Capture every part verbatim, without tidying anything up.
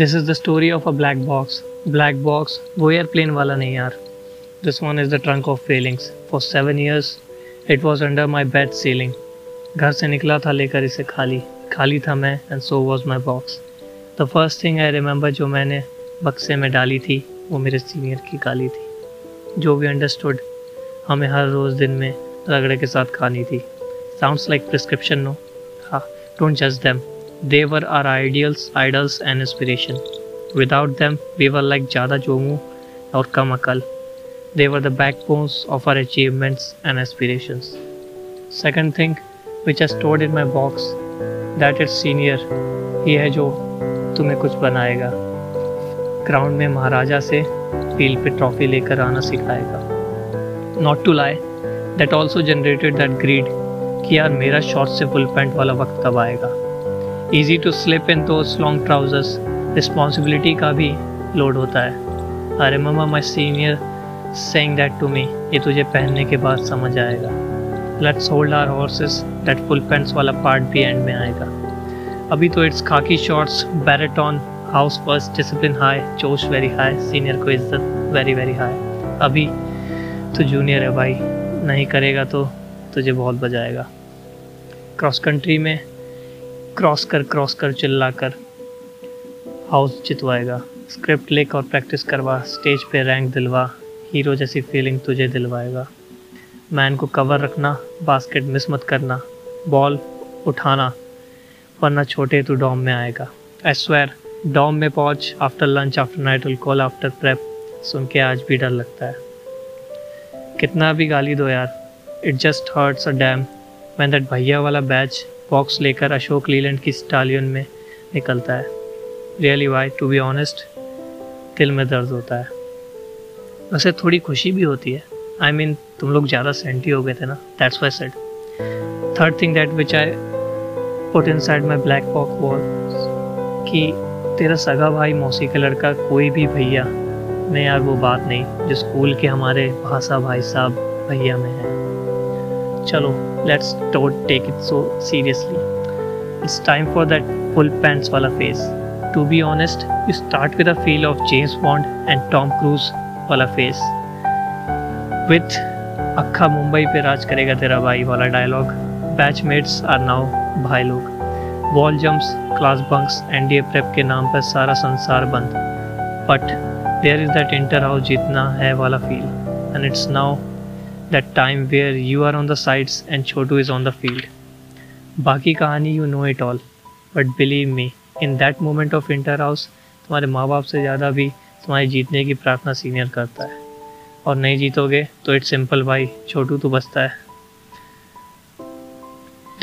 This is the story of a black box. Black box, वो airplane वाला नहीं यार. This one is the trunk of failings. For seven years, it was under my bed ceiling. घर से निकला था लेकर इसे खाली. खाली था मैं and so was my box. The first thing I remember जो मैंने बक्से में डाली थी वो मेरे सीनियर की गाली थी, जो भी अंडरस्टूड हमें हर रोज़ दिन में रगड़े के साथ खानी थी. Sounds like prescription, no? हाँ, don't judge them. They were our ideals, idols and inspiration. Without them, we were like ज़्यादा जोमू और कम अकल. They were the backbones of our achievements and aspirations. Second thing, which I stored in my box, that is senior. ये है जो तुम्हें कुछ बनाएगा. Ground में महाराजा से फील्ड पे ट्रॉफी लेकर आना सिखाएगा. Not to lie, that also generated that greed कि यार मेरा शॉर्ट से फुल पैंट वाला वक्त कब आएगा. Easy to slip in those long trousers. Responsibility का भी लोड होता है. I remember my senior saying that to me. ये तुझे पहनने के बाद समझ आएगा. Let's hold our horses. That full pants वाला पार्ट भी एंड में आएगा. अभी तो it's khaki shorts, barrett on, house first, discipline high, जोश very high, senior को इज्जत very very high. अभी तो junior है भाई, नहीं करेगा तो तुझे बहुत बजाएगा. क्रॉस कंट्री में क्रॉस कर क्रॉस कर चिल्ला कर हाउस जितवाएगा. स्क्रिप्ट लेकर और प्रैक्टिस करवा, स्टेज पे रैंक दिलवा, हीरो जैसी फीलिंग तुझे दिलवाएगा. मैन को कवर रखना, बास्केट मिस मत करना, बॉल उठाना वरना छोटे तू डॉम में आएगा. आई स्वेयर डॉम में पहुंच, after lunch, after night will call, after prep. सुन के आज भी डर लगता है. कितना भी गाली दो यार, it just hurts a damn when that भैया वाला बैच बॉक्स लेकर अशोक लीलैंड की स्टालियन में निकलता है. Really why to be honest, दिल में दर्द होता है. वैसे थोड़ी खुशी भी होती है. आई मीन तुम लोग ज़्यादा सेंटी हो गए थे ना, that's why I said. Third thing that which I put inside my black box was कि तेरा सगा भाई मौसी का लड़का कोई भी भैया नहीं यार, वो बात नहीं जो स्कूल के हमारे भाषा भाई साहब भैया में है. चलो let's don't take it so seriously. It's time for that full pants वाला phase. To be honest, you start with a feel of James Bond and Tom Cruise वाला फेज विथ अक्खा मुंबई पे राज करेगा तेरा भाई वाला डायलॉग. बैचमेट्स आर नाउ भाई लोग. Wall jumps, class bunks, N D A prep के नाम पर सारा संसार बंद. But there is that inter house जीतना है वाला feel. And it's now that time where you are on the sides and Chotu is on the field. बाकी कहानी you know it all, but believe me, in that moment of inter house तुम्हारे माँ बाप से ज़्यादा भी तुम्हारे जीतने की प्रार्थना सीनियर करता है. और नहीं जीतोगे तो इट्स सिंपल भाई, छोटू तो बचता है.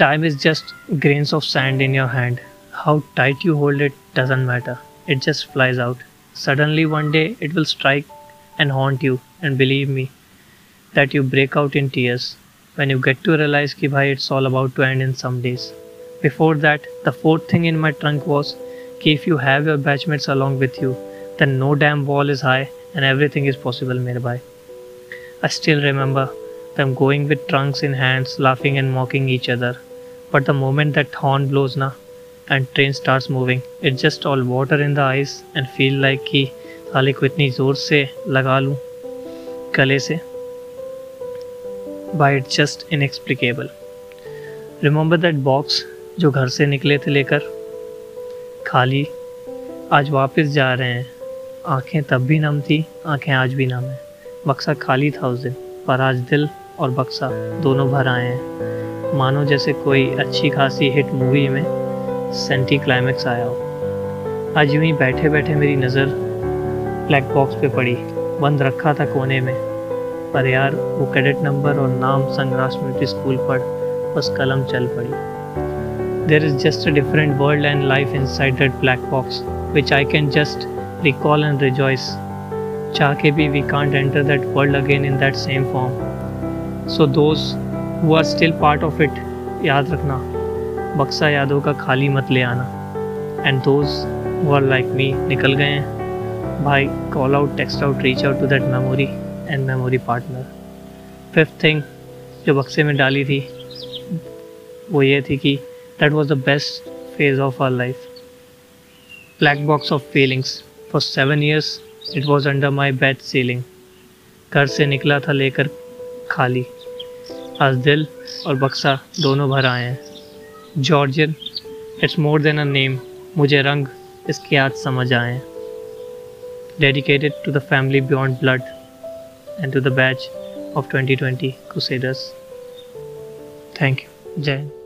Time is just grains of sand in your hand. How tight you hold it doesn't matter. It just flies out. Suddenly one day it will strike and haunt you, and believe me, that you break out in tears when you get to realize कि भाई it's all about to end in some days. Before that, the fourth thing in my trunk was कि if you have your batchmates along with you, then no damn wall is high and everything is possible मेरे भाई. I still remember them going with trunks in hands, laughing and mocking each other. But the moment that horn blows ना and train starts moving, it's just all water in the eyes and feel like कि थाली को इतनी ज़ोर से लगा लूँ गले से. By it's just inexplicable. Remember that box जो घर से निकले थे लेकर खाली, आज वापस जा रहे हैं. आंखें तब भी नम थी, आंखें आज भी नम है. बक्सा खाली था उस दिन, पर आज दिल और बक्सा दोनों भर आए हैं. मानो जैसे कोई अच्छी खासी हिट मूवी में सेंटी क्लाइमेक्स आया हो. आज यूँ ही बैठे बैठे मेरी नज़र ब्लैक बॉक्स पे पड़ी. बंद रखा था कोने में, पर यार वो कैडेट नंबर और नाम संघराज मिलिट्री स्कूल पर बस कलम चल पड़ी. There is just a different world and life inside that black box which I can just recall and rejoice. चाह के भी we can't enter that world again in that same form. So those who are still part of it, याद रखना बक्सा यादों का खाली मत ले आना. And those who are like me, निकल गए हैं भाई, call out, text out, reach out to that memory and memory partner. Fifth thing जो बक्से में डाली थी वो ये थी कि that was the best phase of our life. black box of feelings. For seven years it was under my bed ceiling. घर से निकला था लेकर खाली, आज दिल और बक्सा दोनों भर आए हैं. Georgian, it's more than a name, मुझे रंग इसके आज समझ आए हैं. Dedicated to the family beyond blood and to the batch of twenty twenty crusaders. Thank you. जय हिंद.